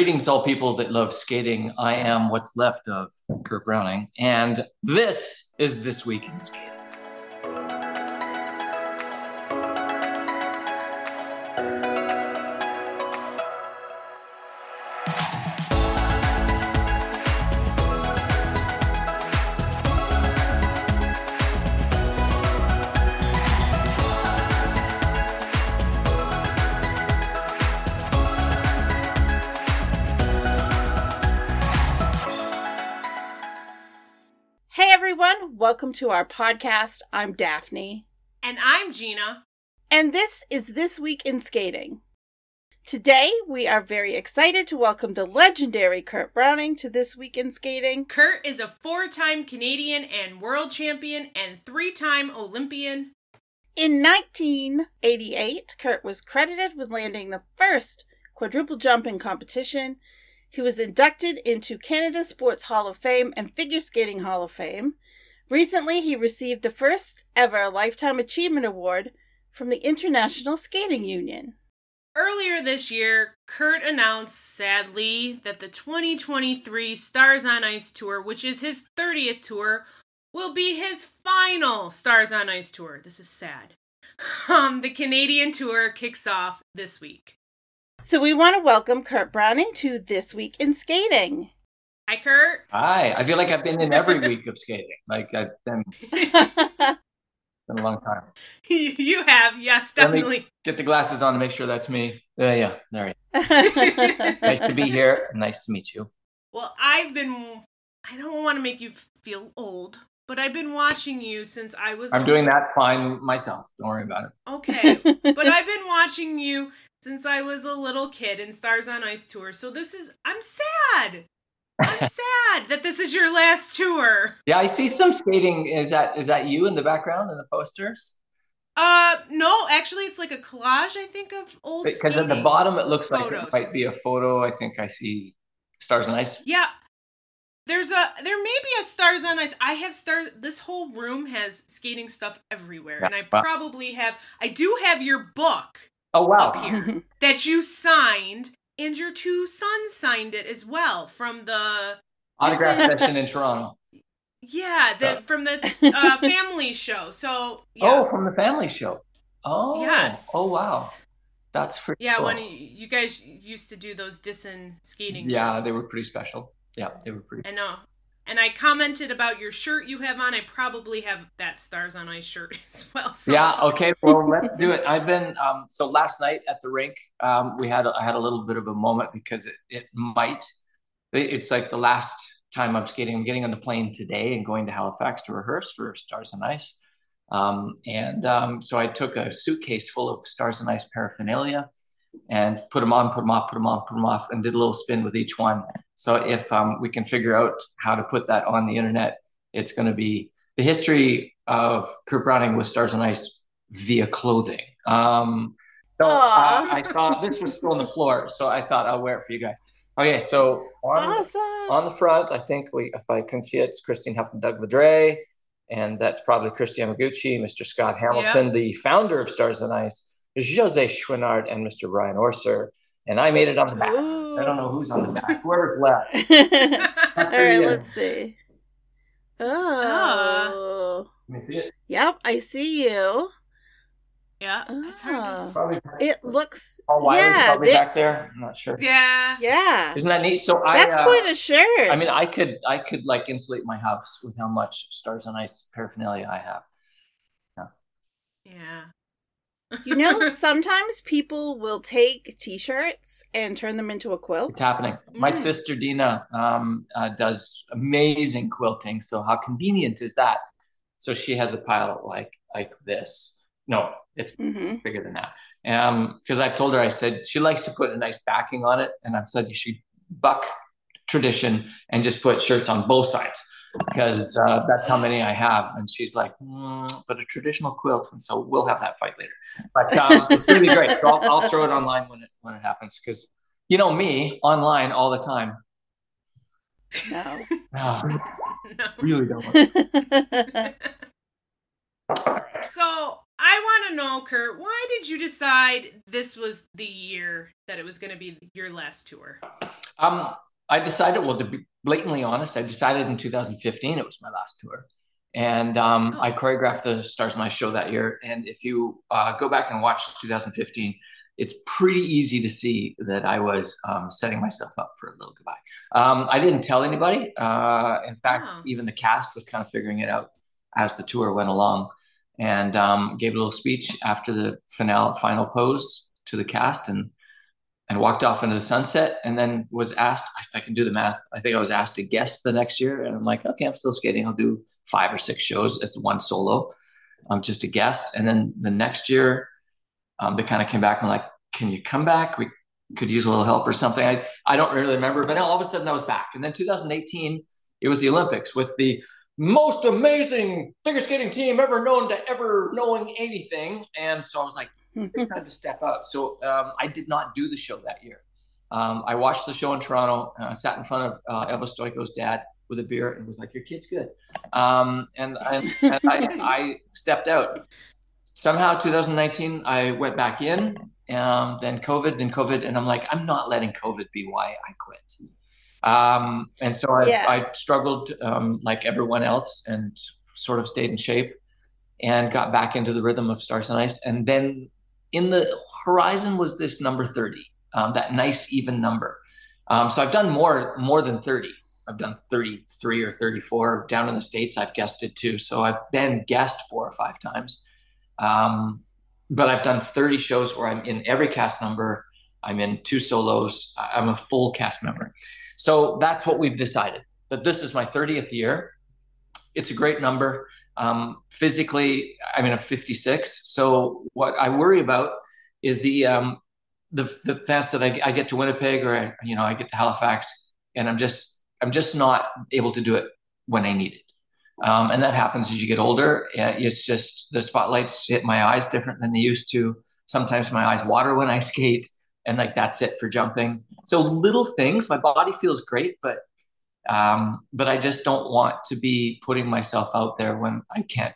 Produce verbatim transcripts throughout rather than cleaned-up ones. Greetings, all people that love skating. I am what's left of Kurt Browning, and this is This Week in Skating. Welcome to our podcast. I'm Daphne. And I'm Gina. And this is This Week in Skating. Today, we are very excited to welcome the legendary Kurt Browning to This Week in Skating. Kurt is a four-time Canadian and world champion and three-time Olympian. In nineteen eighty-eight, Kurt was credited with landing the first quadruple jumping competition. He was inducted into Canada Sports Hall of Fame and Figure Skating Hall of Fame. Recently, he received the first ever Lifetime Achievement Award from the International Skating Union. Earlier this year, Kurt announced, sadly, that the twenty twenty-three Stars on Ice tour, which is his thirtieth tour, will be his final Stars on Ice tour. This is sad. Um, the Canadian tour kicks off this week. So we want to welcome Kurt Browning to This Week in Skating. Hi, Kurt. Hi. I feel like I've been in every week of skating. Like, I've been, been a long time. You have, yes, definitely. Get the glasses on to make sure that's me. Uh, yeah, there you go. Nice to be here. Nice to meet you. Well, I've been, I don't want to make you feel old, but I've been watching you since I was I'm old. Doing that fine myself. Don't worry about it. Okay. But I've been watching you since I was a little kid in Stars on Ice tour. So this is, I'm sad. I'm sad that this is your last tour. Yeah, I see some skating. Is that is that you in the background in the posters? Uh, no, actually, it's like a collage, I think, of old skating. Because at the bottom, it looks photos. Like it might be a photo. I think I see Stars on Ice. Yeah, there's a there may be a Stars on Ice. I have stars. This whole room has skating stuff everywhere, yeah, and I wow. probably have. I do have your book. Oh wow! Up here that you signed. And your two sons signed it as well from the autograph session in Toronto. Yeah, the, so. from the uh, family show. So yeah. Oh, from the family show. Oh, yes. Oh, wow. That's pretty yeah, cool. Yeah, when you guys used to do those Dissin skating yeah, shows. Yeah, they were pretty special. Yeah, they were pretty I know. And I commented about your shirt you have on. I probably have that Stars on Ice shirt as well. So. Yeah. Okay. Well, let's do it. I've been um, so last night at the rink. Um, we had I had a little bit of a moment because it it might. It's like the last time I'm skating. I'm getting on the plane today and going to Halifax to rehearse for Stars on Ice. Um, and um, so I took a suitcase full of Stars on Ice paraphernalia and put them on, put them off, put them on, put them off, and did a little spin with each one. So if um, we can figure out how to put that on the internet, it's going to be the history of Kurt Browning with Stars on Ice via clothing. Um, so uh, I thought this was still on the floor, so I thought I'll wear it for you guys. Okay, so on, awesome. on the front, I think we, if I can see it, it's Christine Huff and Doug Ladre, and that's probably Kristi Yamaguchi, Mister Scott Hamilton, yeah. the founder of Stars on Ice, Jose Chouinard, and Mister Brian Orser. And I made it on the back. Ooh. I don't know who's on the back. Whoever's left. All right, let's see. Oh. oh. Yep, I see you. Yeah, oh. that's hard. Probably, it looks. Paul Wiley's yeah, probably they, back there. I'm not sure. Yeah, yeah. Isn't that neat? So I. That's uh, quite a shirt. I mean, I could, I could like insulate my house with how much Stars on Ice paraphernalia I have. Yeah. Yeah. You know, sometimes people will take T-shirts and turn them into a quilt. It's happening. My mm. sister, Dina, um, uh, does amazing quilting. So how convenient is that? So she has a pile like like this. No, it's mm-hmm. bigger than that. Because um, I've told her, I said, she likes to put a nice backing on it. And I've said, you should buck tradition and just put shirts on both sides. Because uh, that's how many I have. And she's like, mm, but a traditional quilt. And so we'll have that fight later. But um, it's going to be great. So I'll, I'll throw it online when it when it happens. Because you know me, online all the time. No. no. no. Really don't. Want to. So I want to know, Kurt, why did you decide this was the year that it was going to be your last tour? Um, I decided, well, to be blatantly honest, I decided in two thousand fifteen it was my last tour. And um, oh. I choreographed the Stars on Ice show that year. And if you uh, go back and watch two thousand fifteen, it's pretty easy to see that I was um, setting myself up for a little goodbye. Um, I didn't tell anybody. Uh, in fact, oh. even the cast was kind of figuring it out as the tour went along. And um, gave a little speech after the final, final pose to the cast, and and walked off into the sunset, and then was asked, if I can do the math, I think I was asked to guest the next year. And I'm like, okay, I'm still skating. I'll do five or six shows as one solo. I'm just a guest. And then the next year, um, they kind of came back and like, can you come back? We could use a little help or something. I, I don't really remember, but now all of a sudden I was back. And then two thousand eighteen, it was the Olympics with the most amazing figure skating team ever known to ever knowing anything. And so I was like, it's time to step out. So um, I did not do the show that year. Um, I watched the show in Toronto, uh, sat in front of uh, Elvis Stoiko's dad with a beer and was like, your kid's good. Um, and I, and I, I stepped out. Somehow two thousand nineteen, I went back in, um, then COVID and COVID. And I'm like, I'm not letting COVID be why I quit. Um, and so I, yeah. I struggled, um, like everyone else, and sort of stayed in shape and got back into the rhythm of Stars on Ice. And then in the horizon was this number thirty, um, that nice even number. Um, so I've done more, more than thirty. I've done thirty-three or thirty-four down in the States. I've guested too. So I've been guest four or five times. Um, but I've done thirty shows where I'm in every cast number. I'm in two solos. I'm a full cast member. So that's what we've decided, that this is my thirtieth year. It's a great number. Um, physically, I mean, I'm fifty-six. So what I worry about is the um, the, the fact that I, I get to Winnipeg, or I, you know, I get to Halifax, and I'm just I'm just not able to do it when I need it. Um, and that happens as you get older. It's just the spotlights hit my eyes different than they used to. Sometimes my eyes water when I skate. And like, that's it for jumping. So little things, my body feels great, but um, but I just don't want to be putting myself out there when I can't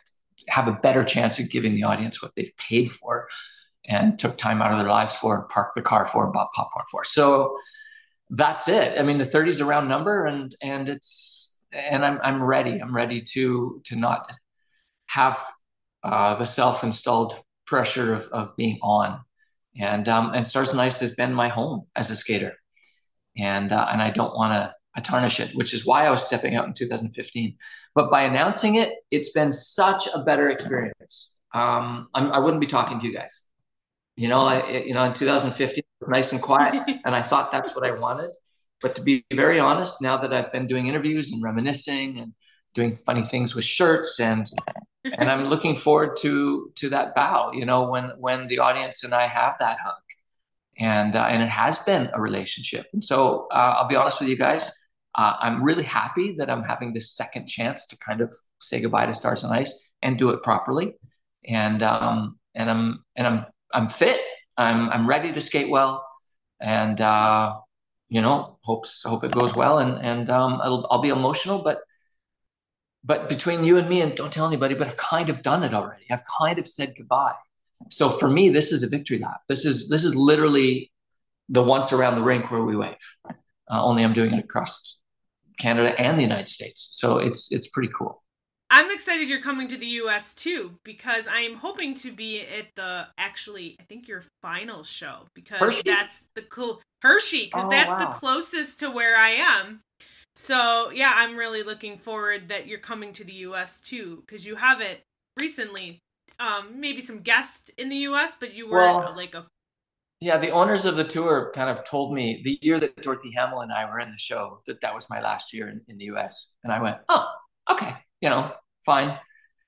have a better chance of giving the audience what they've paid for and took time out of their lives for and parked the car for and bought popcorn for. So that's it. I mean, the thirty is a round number, and and it's and I'm I'm ready. I'm ready to to not have uh, the self-installed pressure of, of being on. And um, and Stars on Ice has been my home as a skater, and uh, and I don't want to uh, tarnish it, which is why I was stepping out in two thousand fifteen. But by announcing it, it's been such a better experience. Um, I'm, I wouldn't be talking to you guys, you know. I, you know, in two thousand fifteen, it was nice and quiet, and I thought that's what I wanted. But to be very honest, now that I've been doing interviews and reminiscing and doing funny things with shirts, and and I'm looking forward to to that bow, you know, when when the audience and I have that hug, and uh, and it has been a relationship. And so uh, I'll be honest with you guys, uh, I'm really happy that I'm having this second chance to kind of say goodbye to Stars on Ice and do it properly. And um and I'm and I'm I'm fit. I'm I'm ready to skate well, and uh, you know, hopes hope it goes well. And and um I'll, I'll be emotional, but. But between you and me, and don't tell anybody, but I've kind of done it already. I've kind of said goodbye. So for me, this is a victory lap. This is this is literally the once around the rink where we wave. Uh, only I'm doing it across Canada and the United States. So it's it's pretty cool. I'm excited you're coming to the U S too, because I am hoping to be at the, actually, I think your final show, because Hershey? that's the cl- Hershey, because oh, that's wow. the closest to where I am. So, yeah, I'm really looking forward that you're coming to the U S too, because you haven't recently, um, maybe some guests in the U S, but you were well, like a... Yeah, the owners of the tour kind of told me the year that Dorothy Hamill and I were in the show, that that was my last year in, in the U S. And I went, oh, okay, you know, fine.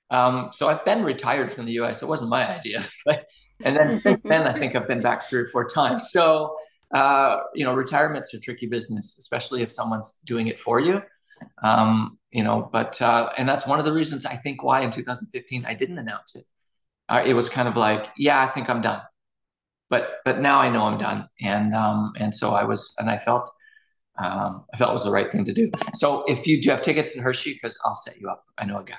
Um, so I've been retired from the U S. It wasn't my idea. But, and then, then I think I've been back three or four times. So... Uh, you know, retirement's a tricky business, especially if someone's doing it for you. Um, you know, but, uh, and that's one of the reasons I think why in two thousand fifteen, I didn't announce it. Uh, it was kind of like, yeah, I think I'm done, but, but now I know I'm done. And, um, and so I was, and I felt, um, I felt it was the right thing to do. So if you do have tickets in Hershey, cause I'll set you up. I know a guy.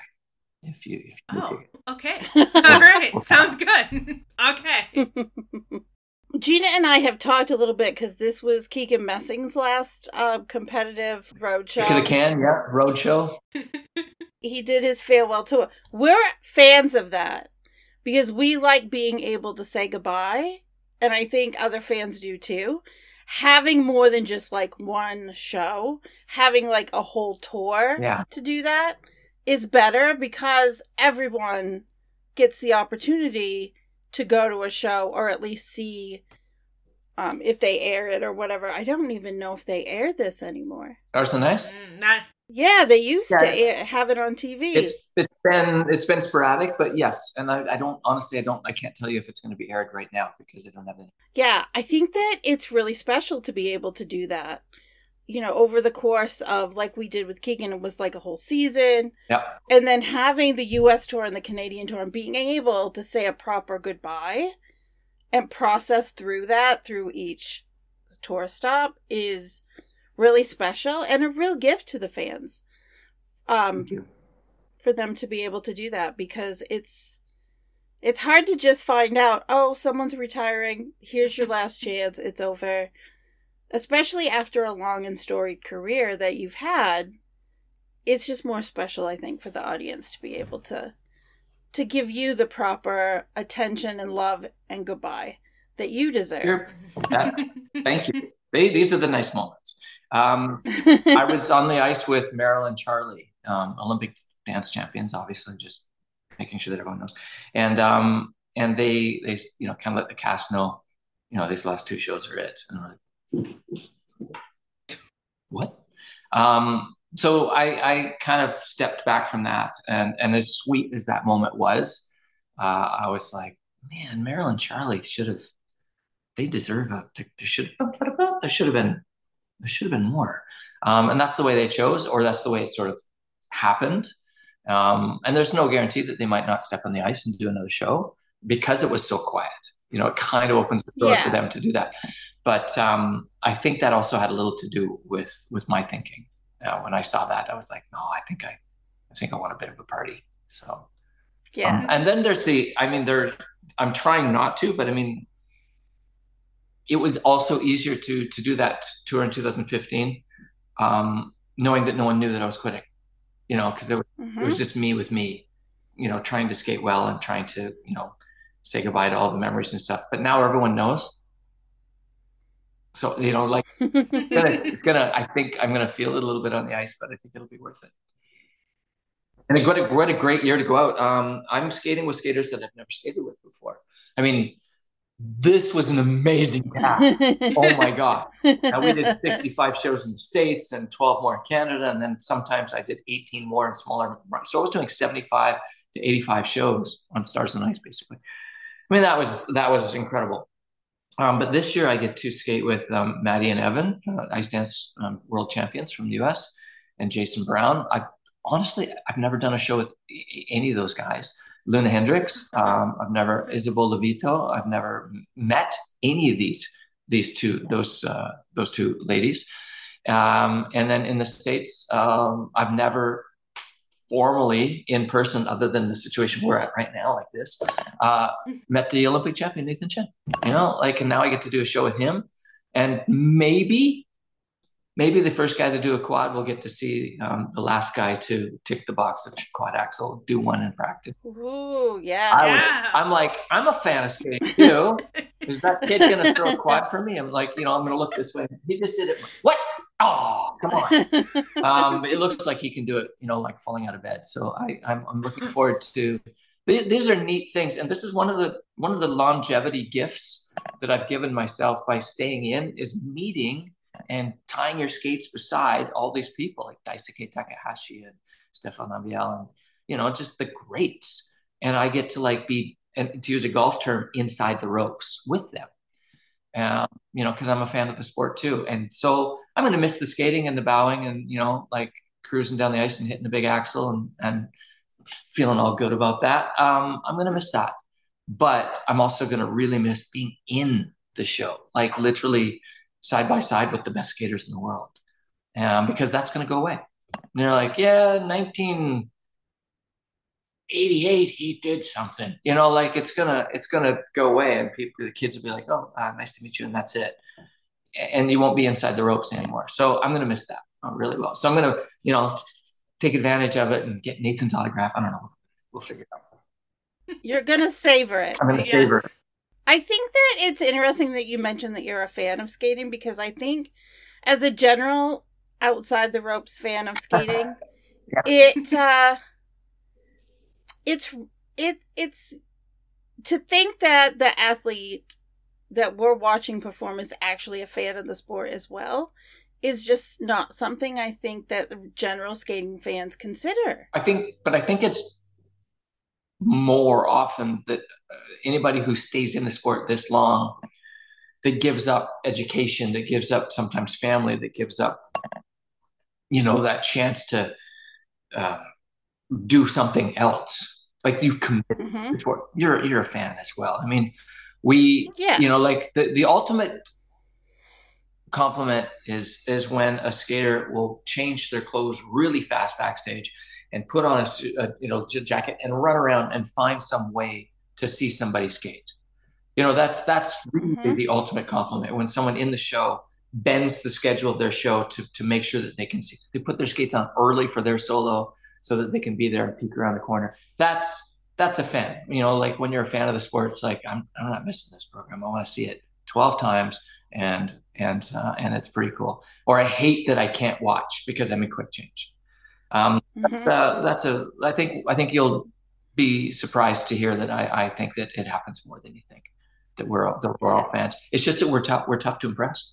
If you, if you oh, okay. All right. Sounds good. Okay. Gina and I have talked a little bit because this was Keegan Messing's last uh, competitive roadshow. Kick of the can, yeah, roadshow. He did his farewell tour. We're fans of that because we like being able to say goodbye, and I think other fans do too. Having more than just like one show, having like a whole tour yeah. to do that is better because everyone gets the opportunity to go to a show or at least see um, if they air it or whatever. I don't even know if they air this anymore. Stars on Ice? Mm, nah. Yeah, they used yeah. to air, have it on T V. It's, it's been it's been sporadic, but yes. And I, I don't, honestly, I don't, I can't tell you if it's going to be aired right now because I don't have any. Yeah, I think that it's really special to be able to do that. You know, over the course of, like we did with Keegan, it was like a whole season. Yeah. And then having the U S tour and the Canadian tour and being able to say a proper goodbye and process through that, through each tour stop, is really special and a real gift to the fans. Um, Thank you. For them to be able to do that, because it's it's hard to just find out, oh, someone's retiring, here's your last chance, it's over. Especially after a long and storied career that you've had, it's just more special, I think, for the audience to be able to to give you the proper attention and love and goodbye that you deserve. That, thank you. They, these are the nice moments. Um, I was on the ice with Merrill and Charlie, um, Olympic dance champions, obviously, just making sure that everyone knows. And um, and they they you know kind of let the cast know, you know, these last two shows are it. And what um so I I kind of stepped back from that, and and as sweet as that moment was, uh I was like, man, Merrill and Charlie should have they deserve a there should there should have been there should have been more, um and that's the way they chose, or that's the way it sort of happened, um and there's no guarantee that they might not step on the ice and do another show because it was so quiet. You know, it kind of opens the door yeah. for them to do that. But um, I think that also had a little to do with with my thinking. Uh, when I saw that, I was like, no, I think I, I think I want a bit of a party. So, yeah. Um, and then there's the, I mean, there, I'm trying not to, but I mean, it was also easier to to do that tour in two thousand fifteen, um, knowing that no one knew that I was quitting. You know, because it, mm-hmm. it was just me with me, you know, trying to skate well and trying to, you know, say goodbye to all the memories and stuff. But now everyone knows. So, you know, like, it's gonna, it's gonna, I think I'm going to feel it a little bit on the ice, but I think it'll be worth it. And what a, what a great year to go out. Um, I'm skating with skaters that I've never skated with before. I mean, this was an amazing cast. Oh, my God. Now, we did sixty-five shows in the States and twelve more in Canada. And then sometimes I did eighteen more in smaller. So I was doing seventy-five to eighty-five shows on Stars on Ice, basically. I mean, that was that was incredible. Um, but this year I get to skate with um, Maddie and Evan, uh, ice dance um, world champions from the U S, and Jason Brown. I've honestly, I've never done a show with any of those guys. Loena Hendrickx, um, I've never, Isabeau Levito, I've never met any of these, these two, those, uh, those two ladies. Um, and then in the States, um, I've never formally in person, other than the situation we're at right now, like this, uh, met the Olympic champion, Nathan Chen, you know, like, and now I get to do a show with him, and maybe, maybe the first guy to do a quad will get to see um, the last guy to tick the box of quad axel, do one in practice. Ooh, yeah. I yeah. Would, I'm like, I'm a fan of skating too. Is that kid going to throw a quad for me? I'm like, you know, I'm going to look this way. He just did it. What? Oh, come on. Um, it looks like he can do it, you know, like falling out of bed. So I, I'm, I'm looking forward to, th- these are neat things. And this is one of the, one of the longevity gifts that I've given myself by staying in, is meeting and tying your skates beside all these people like Daisuke Takahashi and Stephane Nabil and, you know, just the greats. And I get to like be, and to use a golf term, inside the ropes with them. Um, you know, because I'm a fan of the sport too. And so I'm going to miss the skating and the bowing and, you know, like cruising down the ice and hitting the big axel and, and feeling all good about that. Um, I'm going to miss that. But I'm also going to really miss being in the show, like literally side by side with the best skaters in the world, um, because that's going to go away. And they're like, yeah, nineteen eighty-eight, he did something, you know, like it's gonna, it's gonna go away. And people, the kids will be like, oh, uh, nice to meet you. And that's it. And you won't be inside the ropes anymore. So I'm going to miss that oh, really well. So I'm going to, you know, take advantage of it and get Nathan's autograph. I don't know. We'll figure it out. You're going to savor it. I'm going to yes. savor it. I think that it's interesting that you mentioned that you're a fan of skating, because I think as a general outside the ropes fan of skating, yeah. it, uh, it's, it, it's to think that the athlete that we're watching perform is actually a fan of the sport as well is just not something I think that the general skating fans consider. I think, but I think it's more often that anybody who stays in the sport this long, that gives up education, that gives up sometimes family, that gives up, you know, that chance to uh, do something else. Like you've committed mm-hmm. before. You're, you're a fan as well. I mean, We, yeah. you know, like the, the ultimate compliment is is when a skater will change their clothes really fast backstage and put on a, a you know jacket and run around and find some way to see somebody skate. You know, that's that's really mm-hmm. the ultimate compliment, when someone in the show bends the schedule of their show to to make sure that they can see. They put their skates on early for their solo so that they can be there and peek around the corner. That's. That's a fan, you know, like when you're a fan of the sport, it's like, I'm I'm not missing this program. I want to see it twelve times and, and, uh, and it's pretty cool. Or I hate that I can't watch because I'm in quick change. Um, mm-hmm. but, uh, that's a, I think, I think you'll be surprised to hear that. I, I think that it happens more than you think, that we're all, that we're all fans. It's just that we're tough. We're tough to impress,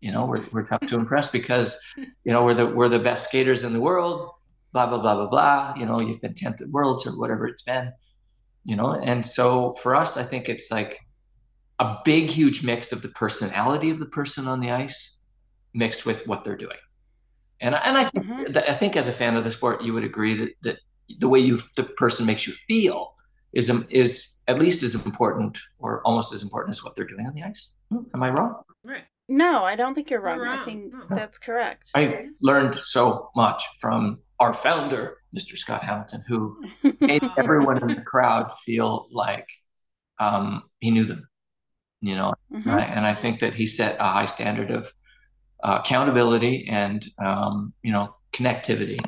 you know, we're, we're tough to impress because, you know, we're the, we're the best skaters in the world, blah, blah, blah, blah, blah. You know, you've been tenth at worlds or whatever it's been. You know, and so for us, I think it's like a big, huge mix of the personality of the person on the ice mixed with what they're doing. And and I think, mm-hmm. I think as a fan of the sport, you would agree that, that the way you the person makes you feel is is at least as important or almost as important as what they're doing on the ice. Am I wrong? Right. No, I don't think you're wrong. You're wrong. I think no. that's correct. I learned so much from our founder, Mister Scott Hamilton, who made everyone in the crowd feel like um, he knew them, you know. Mm-hmm. Right? And I think that he set a high standard of uh, accountability and, um, you know, connectivity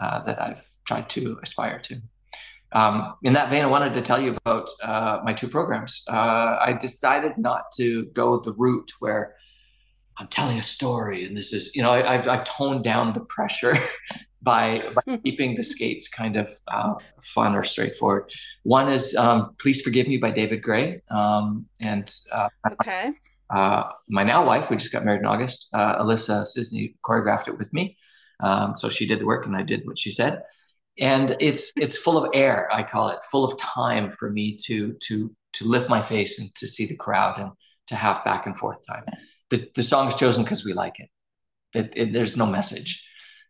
uh, that I've tried to aspire to. Um, in that vein, I wanted to tell you about uh, my two programs. Uh, I decided not to go the route where I'm telling a story and this is, you know, I, I've, I've toned down the pressure By, by keeping the skates kind of uh, fun or straightforward. One is um, Please Forgive Me by David Gray. Um, and uh, okay. uh, my now wife, we just got married in August, uh, Alyssa Sisney choreographed it with me. Um, so she did the work and I did what she said. And it's it's full of air, I call it, full of time for me to to to lift my face and to see the crowd and to have back and forth time. The, the song is chosen because we like it. It, it. There's no message.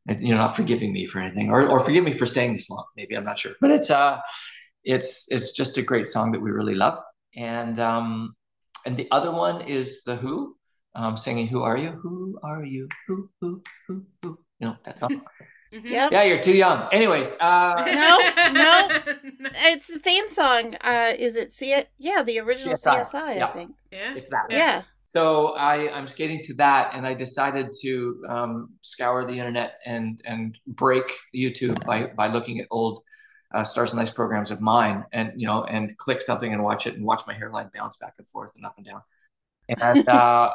You're not forgiving me for anything, or or forgive me for staying this long. Maybe I'm not sure, but it's uh, it's it's just a great song that we really love. And um, and the other one is the Who, um, singing "Who Are You? Who Are You? Who Who Who Who?" You know that song. Mm-hmm. Yep. Yeah, you're too young. Anyways, uh... no, no, it's the theme song. Uh, is it C? Yeah, the original C S I. C S I yeah. I think. Yeah, it's that. Yeah. yeah. So I, I'm skating to that, and I decided to um, scour the internet and and break YouTube by by looking at old uh, Stars on Ice programs of mine, and you know, and click something and watch it and watch my hairline bounce back and forth and up and down, and uh,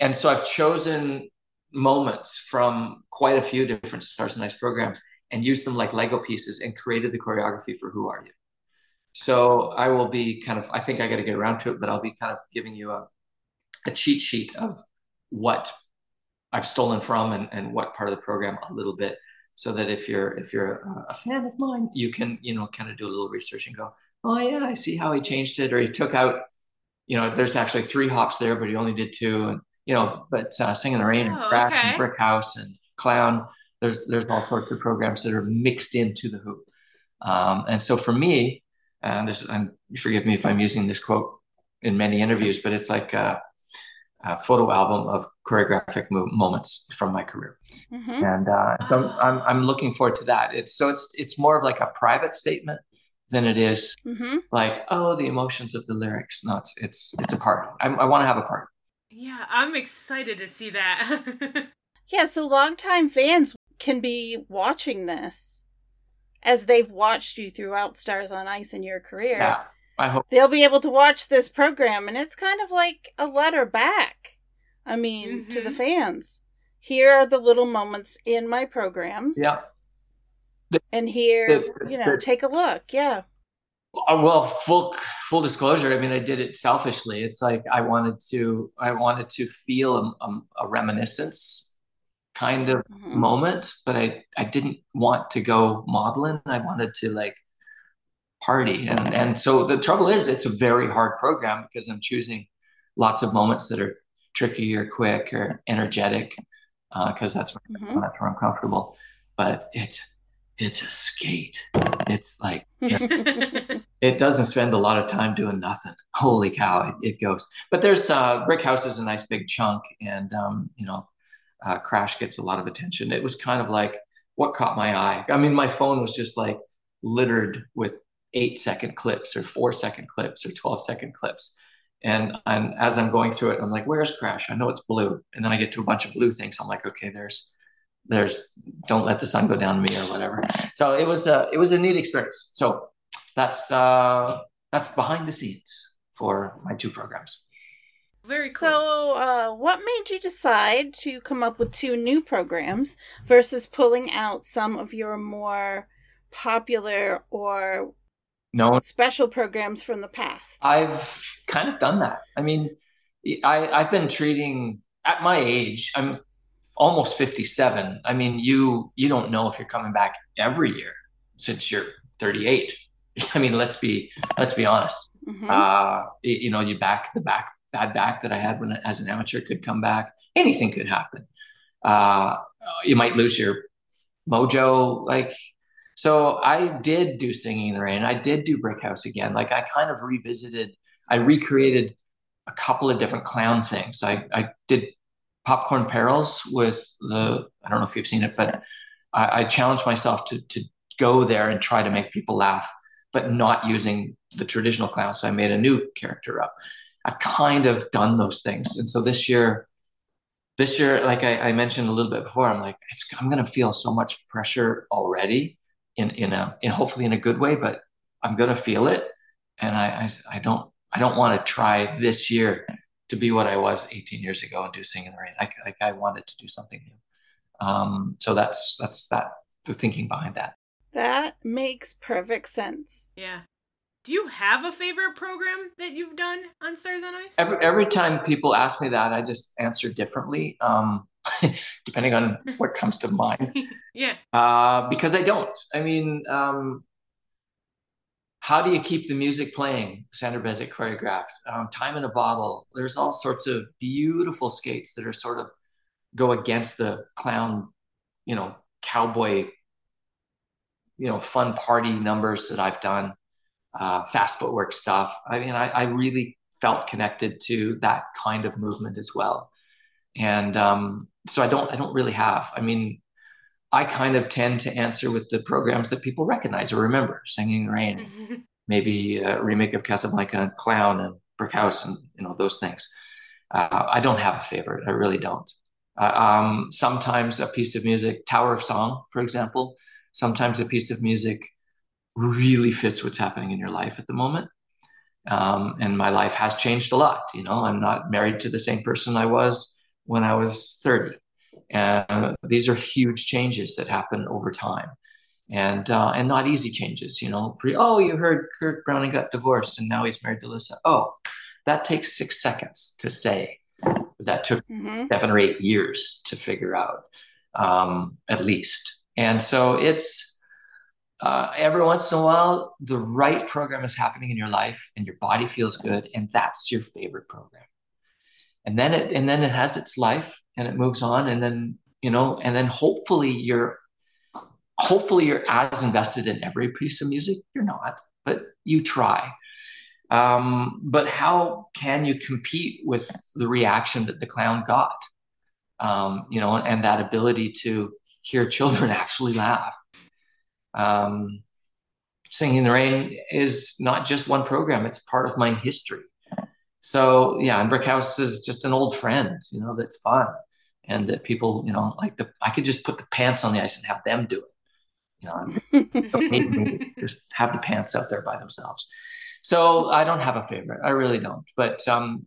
and so I've chosen moments from quite a few different Stars on Ice programs and used them like Lego pieces and created the choreography for Who Are You. So I will be kind of I think I got to get around to it, but I'll be kind of giving you a a cheat sheet of what I've stolen from and, and what part of the program a little bit, so that if you're if you're a fan of mine, you can you know kind of do a little research and go, oh yeah, I see how he changed it, or he took out, you know, there's actually three hops there, but he only did two, and you know, but uh, Sing in the Rain, oh, and Crash, okay. and Brick House, and Clown. There's there's all sorts of programs that are mixed into the hoop, um, and so for me, and uh, this, and forgive me if I'm using this quote in many interviews, but it's like. Uh, A photo album of choreographic mo- moments from my career, mm-hmm. and uh, so I'm I'm looking forward to that. It's so it's it's more of like a private statement than it is mm-hmm. like, oh, the emotions of the lyrics. No, it's it's, it's a part. I, I want to have a part. Yeah, I'm excited to see that. Yeah, so longtime fans can be watching this as they've watched you throughout Stars on Ice in your career. Yeah, I hope they'll be able to watch this program, and it's kind of like a letter back. I mean, mm-hmm. to the fans. Here are the little moments in my programs. Yeah. The, and here, the, you know, the, take a look. Yeah. Well, full full disclosure. I mean, I did it selfishly. It's like I wanted to. I wanted to feel a, a, a reminiscence kind of mm-hmm. moment, but I, I didn't want to go modeling. I wanted to like party, and and so the trouble is, it's a very hard program because I'm choosing lots of moments that are tricky or quick or energetic, because uh, that's where, mm-hmm. that's where I'm comfortable. But it's it's a skate. It's like it, it doesn't spend a lot of time doing nothing. Holy cow, it, it goes. But there's uh, Brick House is a nice big chunk, and um, you know, uh, Crash gets a lot of attention. It was kind of like what caught my eye. I mean, my phone was just like littered with eight second clips, or four second clips, or twelve second clips. And I'm, as I'm going through it, I'm like, where's Crash? I know it's blue. And then I get to a bunch of blue things. I'm like, okay, there's, there's, Don't Let the Sun Go Down to Me, or whatever. So it was a, it was a neat experience. So that's, uh, that's behind the scenes for my two programs. Very cool. So uh, what made you decide to come up with two new programs versus pulling out some of your more popular or no special programs from the past? I've kind of done that. I mean, I, I've been treating, at my age, I'm almost fifty-seven. I mean, you you don't know if you're coming back every year since you're thirty-eight. I mean, let's be let's be honest. Mm-hmm. Uh, you know, you back the back bad back that I had when as an amateur could come back. Anything could happen. Uh, you might lose your mojo, like. So I did do Singing in the Rain. I did do Brick House again. Like I kind of revisited, I recreated a couple of different clown things. I, I did Popcorn Perils with the, I don't know if you've seen it, but I, I challenged myself to to go there and try to make people laugh, but not using the traditional clown. So I made a new character up. I've kind of done those things. And so this year, this year, like I, I mentioned a little bit before, I'm like, it's, I'm going to feel so much pressure already. In in a in hopefully in a good way, but I'm gonna feel it, and I I, I don't I don't want to try this year to be what I was eighteen years ago and do Singing in the Rain. I like I wanted to do something new, um, so that's that's that the thinking behind that. That makes perfect sense. Yeah. Do you have a favorite program that you've done on Stars on Ice? Every every time people ask me that, I just answer differently. Um, depending on what comes to mind. Yeah. Uh, because I don't. I mean, um, How Do You Keep the Music Playing? Sandra Bezic choreographed. Um, Time in a Bottle. There's all sorts of beautiful skates that are sort of go against the clown, you know, cowboy, you know, fun party numbers that I've done. Uh, fast footwork stuff. I mean, I, I really felt connected to that kind of movement as well. And um, so I don't I don't really have. I mean, I kind of tend to answer with the programs that people recognize or remember. Singing in the Rain, mm-hmm. maybe a remake of Casablanca and Clown and Brick House and, you know, those things. Uh, I don't have a favorite. I really don't. Uh, um, sometimes a piece of music, Tower of Song, for example, sometimes a piece of music really fits what's happening in your life at the moment. Um, and my life has changed a lot. You know, I'm not married to the same person I was when I was thirty. And uh, these are huge changes that happen over time, and uh, and not easy changes, you know. For, oh, you heard Kurt Browning got divorced and now he's married to Alyssa. Oh, that takes six seconds to say. That took mm-hmm. seven or eight years to figure out, um, at least. And so it's, uh, every once in a while, the right program is happening in your life and your body feels good, and that's your favorite program. And then it and then it has its life and it moves on, and then, you know, and then hopefully you're hopefully you're as invested in every piece of music. You're not, but you try. Um, but how can you compete with the reaction that the clown got? Um, you know, and that ability to hear children actually laugh. Um, Singing in the Rain is not just one program. It's part of my history. So yeah, and Brickhouse is just an old friend, you know, that's fun. And that people, you know, like the, I could just put the pants on the ice and have them do it. You know, I don't need me. Just have the pants out there by themselves. So I don't have a favorite. I really don't. But, um,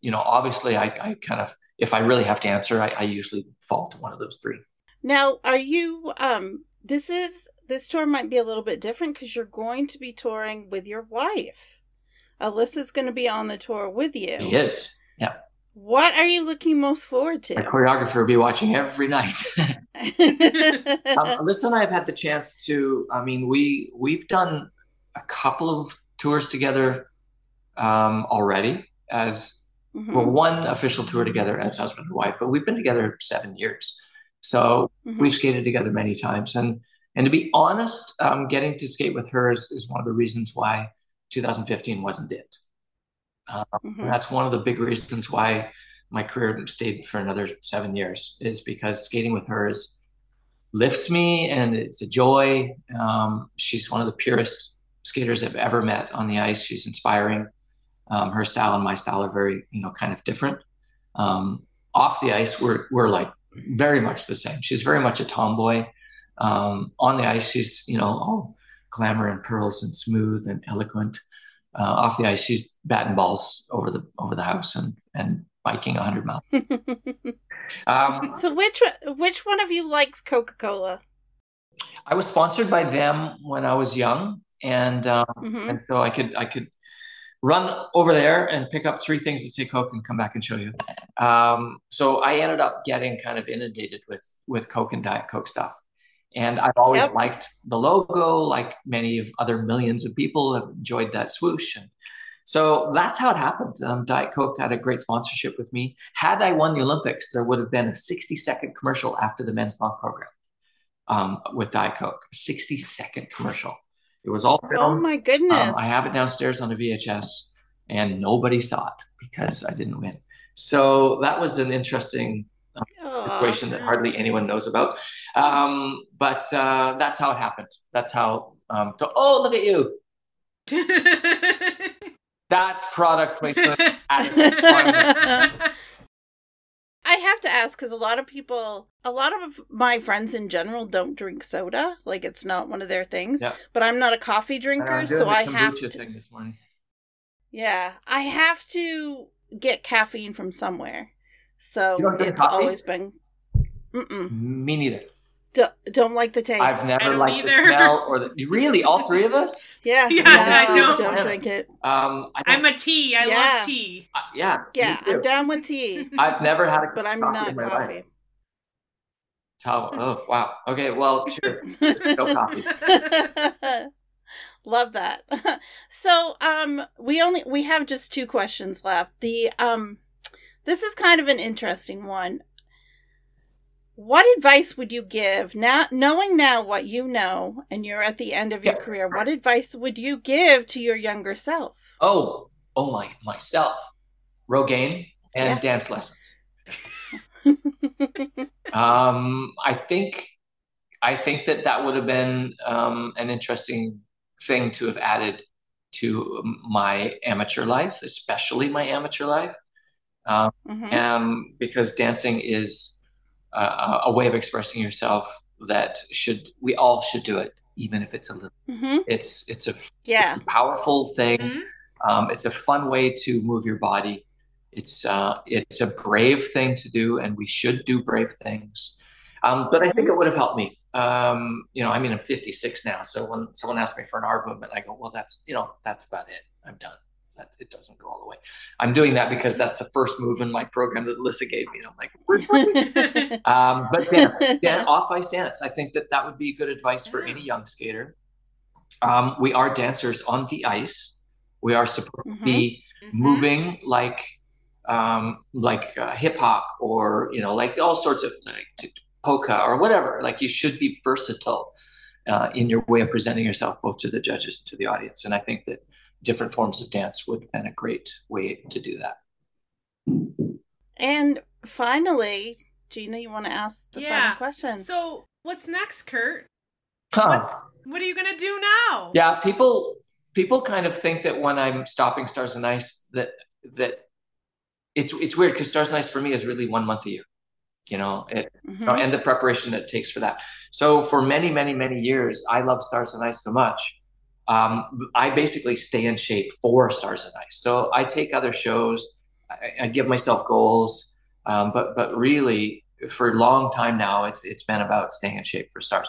you know, obviously I, I kind of, if I really have to answer, I, I usually fall to one of those three. Now, are you, um, this is, this tour might be a little bit different because you're going to be touring with your wife. Alyssa's going to be on the tour with you. She is, yeah. What are you looking most forward to? My choreographer will be watching every night. um, Alyssa and I have had the chance to, I mean, we, we've done a couple of tours together um, already as, mm-hmm. well, one official tour together as husband and wife, but we've been together seven years. So mm-hmm. we've skated together many times. And and to be honest, um, getting to skate with her is, is one of the reasons why two thousand fifteen wasn't it. Um, mm-hmm. That's one of the big reasons why my career stayed for another seven years is because skating with her is, lifts me and it's a joy. Um, she's one of the purest skaters I've ever met on the ice. She's inspiring. Um, her style and my style are very, you know, kind of different. Um, off the ice, we're we're like very much the same. She's very much a tomboy. Um, on the ice, she's, you know, all glamour and pearls and smooth and eloquent. Uh, off the ice, she's batting balls over the over the house and, and biking one hundred miles. um, so which which one of you likes Coca-Cola? I was sponsored by them when I was young, and um, mm-hmm. and so I could I could run over there and pick up three things that say Coke and come back and show you. Um, so I ended up getting kind of inundated with with Coke and Diet Coke stuff. And I've always yep. liked the logo, like many of other millions of people have enjoyed that swoosh. And so that's how it happened. Um, Diet Coke had a great sponsorship with me. Had I won the Olympics, there would have been a sixty second commercial after the men's long program um, with Diet Coke, a sixty second commercial. It was all filmed. Oh my goodness. Um, I have it downstairs on a V H S and nobody saw it because I didn't win. So that was an interesting situation that hardly anyone knows about, um, but uh, that's how it happened. That's how. Um, to, oh, look at you! That product placement. I have to ask because a lot of people, a lot of my friends in general, don't drink soda. Like it's not one of their things. Yeah. But I'm not a coffee drinker, uh, so I have to. Thing this morning. Yeah, I have to get caffeine from somewhere. So it's coffee? Always been. Mm-mm. Me neither. D- don't like the taste. I've never liked either. The smell or the. Really, all three of us? Yeah. Yeah, no, I don't. don't drink it. Um, I don't. I'm a tea. I yeah. love tea. Uh, yeah. Yeah, I'm down with tea. I've never had a. But I'm coffee not in my coffee. Life. How, oh wow. Okay. Well, sure. No coffee. Love that. So um, we only we have just two questions left. The um. This is kind of an interesting one. What advice would you give now, knowing now what you know, and you're at the end of your yeah. career? What advice would you give to your younger self? Oh, oh my, myself, Rogaine and yeah. dance lessons. um, I think, I think that that would have been um, an interesting thing to have added to my amateur life, especially my amateur life. Um, mm-hmm. um, because dancing is uh, a way of expressing yourself that should, we all should do it, even if it's a little, mm-hmm. it's, it's a, yeah. it's a powerful thing. Mm-hmm. Um, it's a fun way to move your body. It's, uh, it's a brave thing to do and we should do brave things. Um, but I think it would have helped me. Um, you know, I mean, I'm fifty-six now. So when someone asks me for an arm movement, I go, well, that's, you know, that's about it. I'm done. That it doesn't go all the way. I'm doing that because that's the first move in my program that Alyssa gave me. And I'm like, we're doing um, but then, then off ice dance. I think that that would be good advice for any young skater. Um, we are dancers on the ice. We are supposed mm-hmm. to be mm-hmm. moving like, um, like uh, hip hop or, you know, like all sorts of like polka or whatever. Like you should be versatile uh, in your way of presenting yourself, both to the judges and to the audience. And I think that different forms of dance would have been a great way to do that. And finally, Gina, you want to ask the yeah. final question? So what's next, Kurt? huh. What's, what are you going to do now? Yeah, people people kind of think that when I'm stopping Stars on Ice, that that it's it's weird because Stars on Ice for me is really one month a year, you know, it, mm-hmm. you know, and the preparation that it takes for that. So for many, many, many years, I love Stars on Ice so much. Um, I basically stay in shape for Stars on Ice. So I take other shows, I, I give myself goals, um, but but really for a long time now, it's it's been about staying in shape for Stars.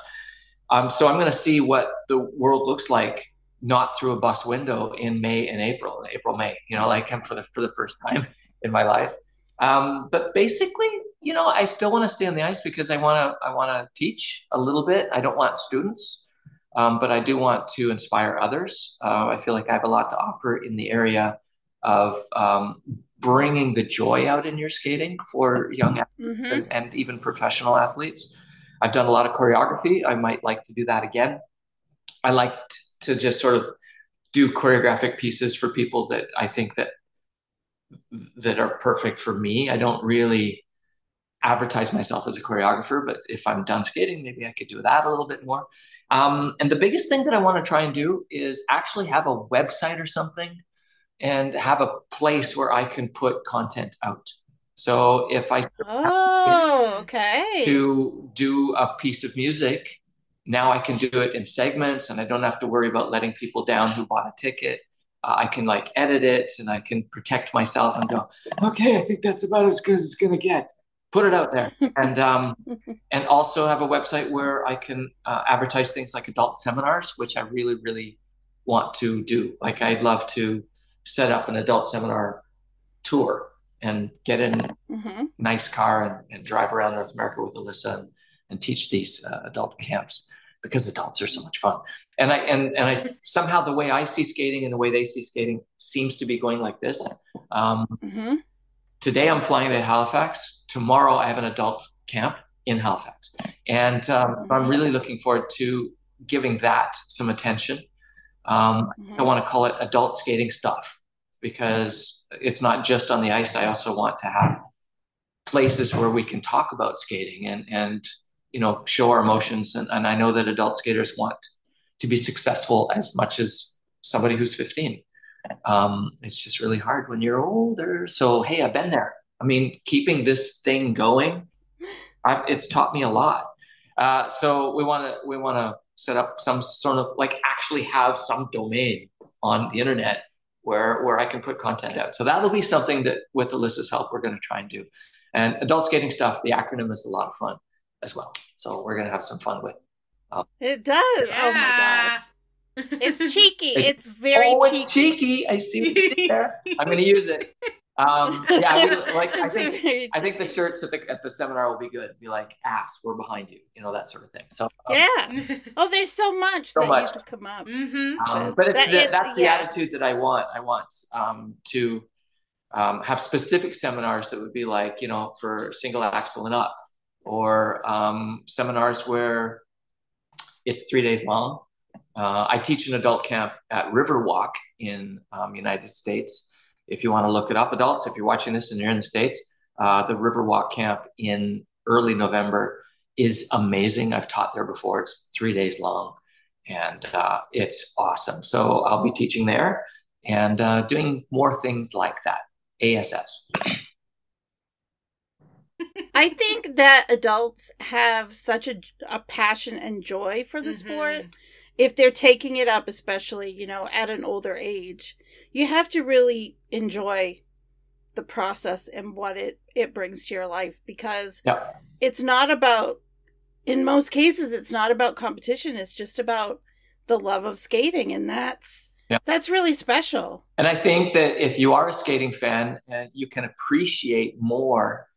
Um, so I'm going to see what the world looks like, not through a bus window in May and April, April, May, you know, like I'm for the, for the first time in my life. Um, but basically, you know, I still want to stay on the ice because I want to, I want to teach a little bit. I don't want students, um, but I do want to inspire others. Uh, I feel like I have a lot to offer in the area of um, bringing the joy out in your skating for young athletes mm-hmm. and, and even professional athletes. I've done a lot of choreography. I might like to do that again. I like to just sort of do choreographic pieces for people that I think that that are perfect for me. I don't really advertise myself as a choreographer, but if I'm done skating, maybe I could do that a little bit more. Um, and the biggest thing that I want to try and do is actually have a website or something and have a place where I can put content out. So if I oh, okay. to do a piece of music, now I can do it in segments and I don't have to worry about letting people down who bought a ticket. Uh, I can like edit it and I can protect myself and go, okay, I think that's about as good as it's going to get. Put it out there. And um, and also have a website where I can uh, advertise things like adult seminars, which I really, really want to do. Like I'd love to set up an adult seminar tour and get in mm-hmm. a nice car and, and drive around North America with Alyssa and, and teach these uh, adult camps because adults are so much fun. And I and and I somehow the way I see skating and the way they see skating seems to be going like this. Um, mm-hmm. Today I'm flying to Halifax. Tomorrow I have an adult camp in Halifax. And um, mm-hmm. I'm really looking forward to giving that some attention. Um, mm-hmm. I want to call it adult skating stuff because it's not just on the ice. I also want to have places where we can talk about skating and, and you know, show our emotions. And, and I know that adult skaters want to be successful as much as somebody who's fifteen. Um, it's just really hard when you're older. So, hey, I've been there. I mean, keeping this thing going, I've, it's taught me a lot. Uh, so we want to we want to set up some sort of like actually have some domain on the internet where where I can put content out. So that'll be something that with Alyssa's help, we're going to try and do. And adult skating stuff, the acronym is a lot of fun as well. So we're going to have some fun with. Um, it does. Yeah. Oh my gosh. It's cheeky. It, it's very oh, cheeky. It's cheeky. I see what you did there. I'm going to use it. Um, yeah, I mean, like I think, I think the shirts at the at the seminar will be good. Be like, ass, we're behind you, you know, that sort of thing. So um, yeah, oh, there's so much so that much. You could come up. Mm-hmm. Um, but it's, that, the, it's, that's yeah. the attitude that I want. I want um, to um, have specific seminars that would be like, you know, for single axle and up, or um, seminars where it's three days long. Uh, I teach an adult camp at Riverwalk in um, United States. If you want to look it up, adults, if you're watching this and you're in the States, uh, the Riverwalk camp in early November is amazing. I've taught there before. It's three days long and uh, it's awesome. So I'll be teaching there and uh, doing more things like that. A S S. I think that adults have such a, a passion and joy for the mm-hmm. sport. If they're taking it up, especially, you know, at an older age, you have to really enjoy the process and what it, it brings to your life, because yeah. it's not about, in most cases, it's not about competition. It's just about the love of skating. And that's, yeah. that's really special. And I think that if you are a skating fan, uh, you can appreciate more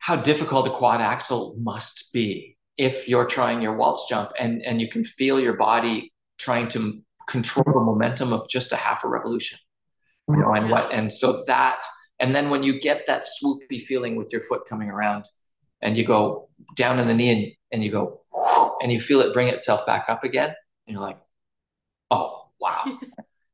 how difficult a quad axle must be. If you're trying your waltz jump and, and you can feel your body trying to m- control the momentum of just a half a revolution, you know, and what, and so that, and then when you get that swoopy feeling with your foot coming around and you go down in the knee and, and you go, whoosh, and you feel it bring itself back up again. And you're like, oh, wow.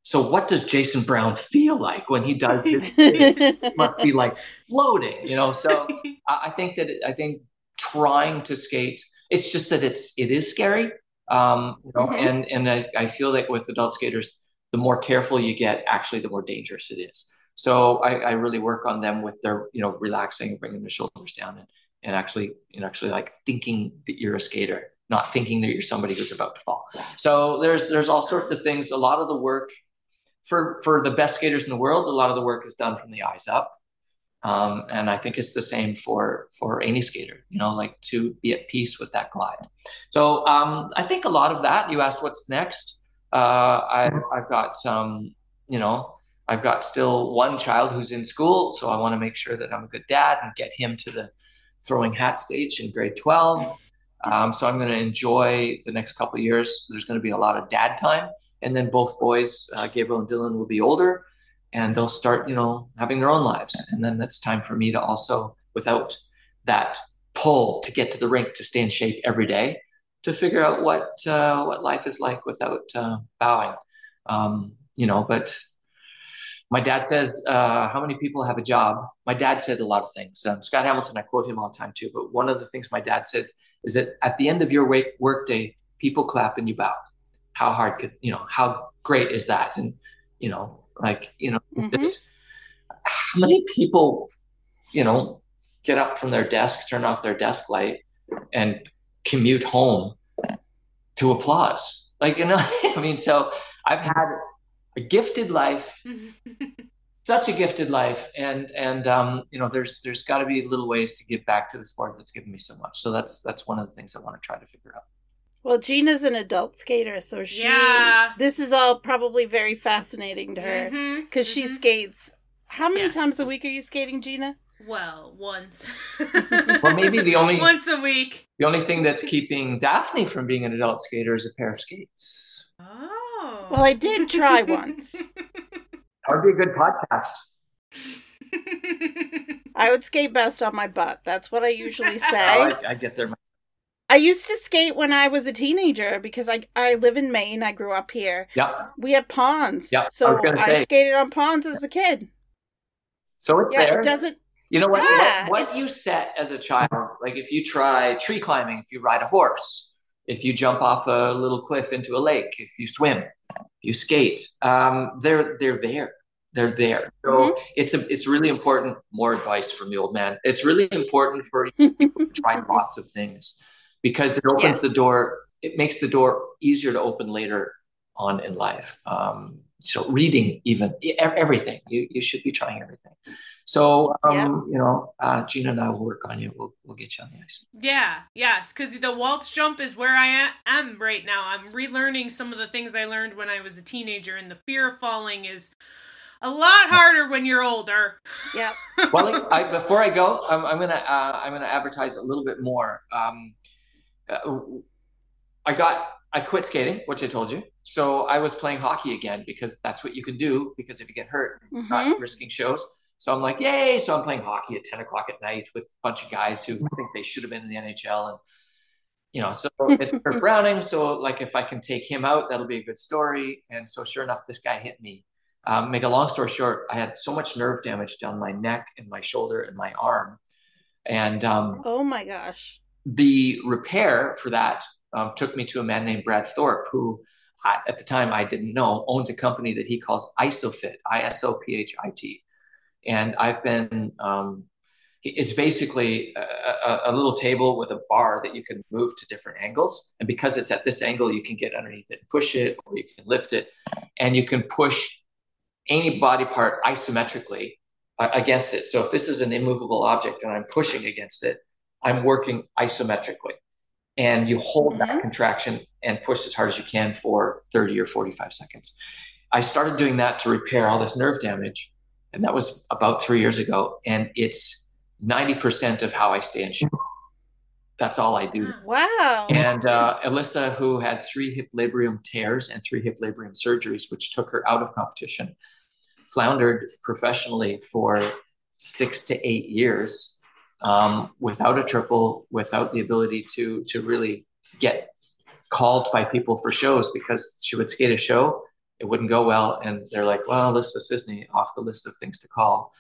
So what does Jason Brown feel like when he does this? It must be like floating, you know? So I, I think that, I think trying to skate It's just that it's it is scary. Um, you know, mm-hmm. and and I, I feel like with adult skaters, the more careful you get, actually, the more dangerous it is. So I, I really work on them with their, you know, relaxing, bringing their shoulders down, and and actually, you know, actually like thinking that you're a skater, not thinking that you're somebody who's about to fall. So there's there's all sorts of things. A lot of the work for for the best skaters in the world, a lot of the work is done from the eyes up. Um, and I think it's the same for, for any skater, you know, like to be at peace with that glide. So um, I think a lot of that. You asked what's next. Uh, I, I've got some, you know, I've got still one child who's in school. So I want to make sure that I'm a good dad and get him to the throwing hat stage in grade twelve. Um, so I'm going to enjoy the next couple of years. There's going to be a lot of dad time. And then both boys, uh, Gabriel and Dylan, will be older, and they'll start, you know, having their own lives. And then it's time for me to also, without that pull to get to the rink, to stay in shape every day, to figure out what uh, what life is like without uh, bowing. Um, you know, but my dad says, uh, how many people have a job? My dad said a lot of things. Um, Scott Hamilton, I quote him all the time too, but one of the things my dad says is that at the end of your work day, people clap and you bow. How hard could, you know, how great is that? And, you know, like, you know, mm-hmm. just how many people, you know, get up from their desk, turn off their desk light, and commute home to applause? Like, you know, I mean, so I've had a gifted life, such a gifted life. And, and, um, you know, there's, there's gotta be little ways to give back to the sport that's given me so much. So that's, that's one of the things I want to try to figure out. Well, Gina's an adult skater, so she, yeah. this is all probably very fascinating to her, because mm-hmm. mm-hmm. she skates. How many yes. times a week are you skating, Gina? Well, once. Well, maybe the only... Once a week. The only thing that's keeping Daphne from being an adult skater is a pair of skates. Oh. Well, I did try once. That would be a good podcast. I would skate best on my butt. That's what I usually say. Oh, I, I get there myself. I used to skate when I was a teenager because I I live in Maine. I grew up here. Yep. We had ponds. Yep. So I, I skated on ponds as a kid. So it's yeah, there. It doesn't. You know what, yeah. what? What you set as a child, like if you try tree climbing, if you ride a horse, if you jump off a little cliff into a lake, if you swim, if you skate, um, they're they're there. They're there. So mm-hmm. it's a, it's really important. More advice from the old man. It's really important for people to try lots of things. Because it opens yes. the door, it makes the door easier to open later on in life. Um, so reading, even everything, you, you should be trying everything. So, um, yeah. you know, uh, Gina and I will work on you. We'll we'll get you on the ice. Yeah, yes, because the waltz jump is where I am right now. I'm relearning some of the things I learned when I was a teenager, and the fear of falling is a lot harder when you're older. Yeah. Well, I, before I go, I'm, I'm gonna uh, I'm gonna advertise a little bit more. Um, Uh, I got, I quit skating, which I told you. So I was playing hockey again, because that's what you can do, because if you get hurt, you're mm-hmm. not risking shows. So I'm like, yay. So I'm playing hockey at ten o'clock at night with a bunch of guys who think they should have been in the N H L. And, you know, so it's Kurt Browning. So like, if I can take him out, that'll be a good story. And so sure enough, this guy hit me. Um, make a long story short, I had so much nerve damage down my neck and my shoulder and my arm. And, um, oh my gosh. The repair for that um, took me to a man named Brad Thorpe, who I, at the time I didn't know, owns a company that he calls Isofit, I S O P H I T. And I've been, um, it's basically a, a, a little table with a bar that you can move to different angles. And because it's at this angle, you can get underneath it, push it, or you can lift it. And you can push any body part isometrically uh, against it. So if this is an immovable object and I'm pushing against it, I'm working isometrically, and you hold mm-hmm. that contraction and push as hard as you can for thirty or forty-five seconds. I started doing that to repair all this nerve damage, and that was about three years ago. And it's ninety percent of how I stay in shape. That's all I do. Wow. And uh, Alyssa, who had three hip labrum tears and three hip labrum surgeries, which took her out of competition, floundered professionally for six to eight years. Um, without a triple, without the ability to to really get called by people for shows, because she would skate a show, it wouldn't go well, and they're like, well, Alyssa Sisney off the list of things to call.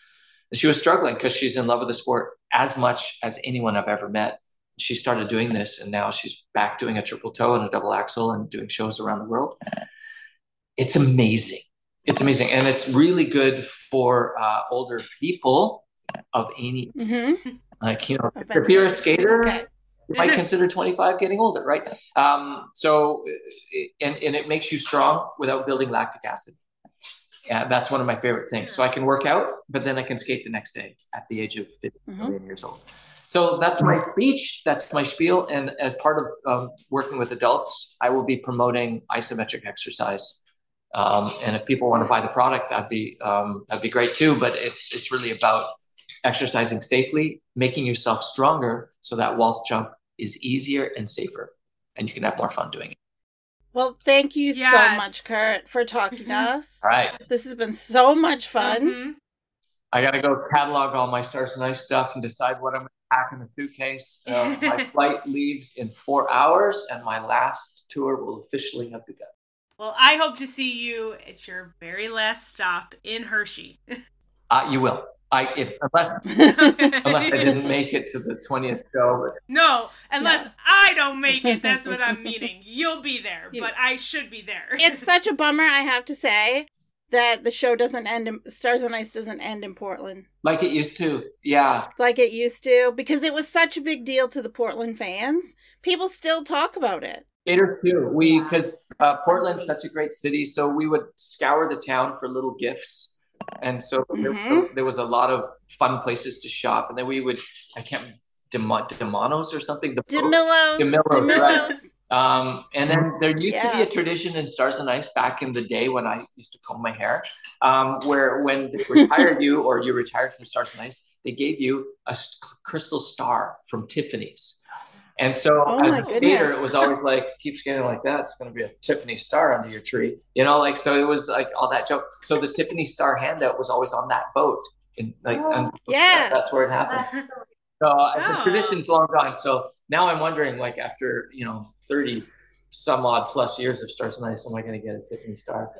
And she was struggling because she's in love with the sport as much as anyone I've ever met, she started doing this, and now she's back doing a triple toe and a double axel and doing shows around the world. It's amazing. It's amazing. And it's really good for uh, older people of any, mm-hmm. like, you know, if you're a skater, okay. you might consider twenty-five getting older, right? Um, so, and, and it makes you strong without building lactic acid. Yeah, that's one of my favorite things. So I can work out, but then I can skate the next day at the age of fifty mm-hmm. years old. So that's my speech. That's my spiel. And as part of um, working with adults, I will be promoting isometric exercise. Um, and if people want to buy the product, that'd be um, that'd be great too. But it's it's really about exercising safely, making yourself stronger, so that waltz jump is easier and safer, and you can have more fun doing it. Well, thank you yes. so much, Kurt, for talking mm-hmm. to us. All right, this has been so much fun. Mm-hmm. I got to go catalog all my Stars and Ice stuff and decide what I'm going to pack in the suitcase. Uh, my flight leaves in four hours, and my last tour will officially have begun. Well, I hope to see you at your very last stop in Hershey. Uh, you will. I if unless okay. unless I didn't make it to the twentieth show. No, unless yeah. I don't make it, that's what I'm meaning. You'll be there, you. But I should be there. It's such a bummer, I have to say, that the show doesn't end in, Stars on Ice doesn't end in Portland. Like it used to, yeah. Like it used to, because it was such a big deal to the Portland fans. People still talk about it. Later too, we because uh, Portland's such a great city, so we would scour the town for little gifts, and so mm-hmm. there, there was a lot of fun places to shop, and then we would I can't DeMillo's or something the DeMillo's DeMillo's, right? um, and then there used yeah. to be a tradition in Stars and Ice back in the day when I used to comb my hair, um, where when they retired you or you retired from Stars and Ice, they gave you a crystal star from Tiffany's. And so oh as a skater, it was always like, keep skating like that. It's going to be a Tiffany star under your tree. You know, like, so it was like all that joke. So the Tiffany star handout was always on that boat. And like, oh, and yeah. that's where it happened. So oh. the tradition's long gone. So now I'm wondering, like, after, you know, thirty some odd plus years of Stars and Ice, am I going to get a Tiffany star?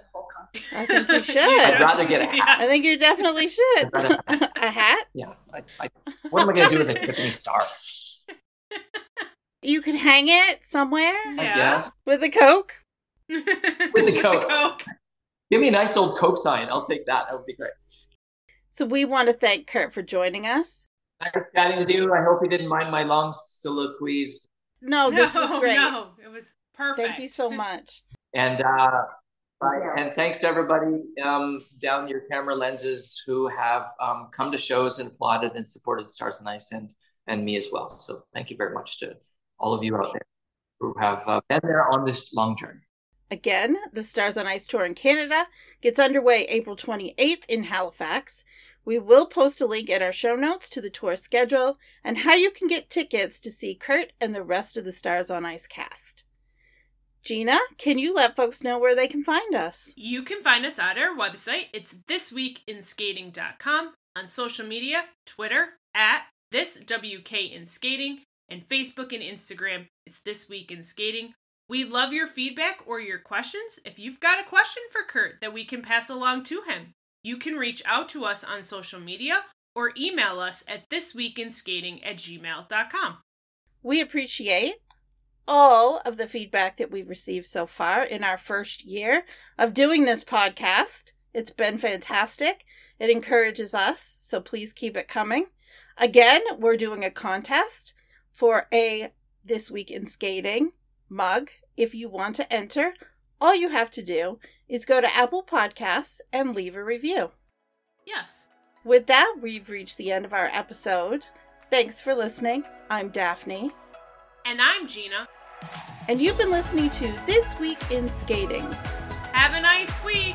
I think you should. I'd rather get a hat. Yeah. I think you definitely should. A hat? Yeah. I, I, what am I going to do with a Tiffany star? You could hang it somewhere. I guess. With a Coke. With a Coke. Coke. Give me a nice old Coke sign. I'll take that. That would be great. So we want to thank Kurt for joining us. Nice chatting with you. I hope you didn't mind my long soliloquies. No, this no, was great. No, it was perfect. Thank you so much. And uh, yeah. and thanks to everybody um, down your camera lenses who have um, come to shows and applauded and supported Stars and Ice and, and me as well. So thank you very much to all of you out there who have uh, been there on this long journey. Again, the Stars on Ice tour in Canada gets underway April twenty-eighth in Halifax. We will post a link in our show notes to the tour schedule and how you can get tickets to see Kurt and the rest of the Stars on Ice cast. Gina, can you let folks know where they can find us? You can find us at our website. It's this week in skating dot com. On social media, Twitter, at this w k in skating. And Facebook and Instagram, it's This Week in Skating. We love your feedback or your questions. If you've got a question for Kurt that we can pass along to him, you can reach out to us on social media or email us at this week in skating at gmail dot com. We appreciate all of the feedback that we've received so far in our first year of doing this podcast. It's been fantastic. It encourages us, so please keep it coming. Again, we're doing a contest for a This Week in Skating mug. If you want to enter, all you have to do is go to Apple Podcasts and leave a review. Yes. With that, we've reached the end of our episode. Thanks for listening. I'm Daphne. And I'm Gina. And you've been listening to This Week in Skating. Have a nice week.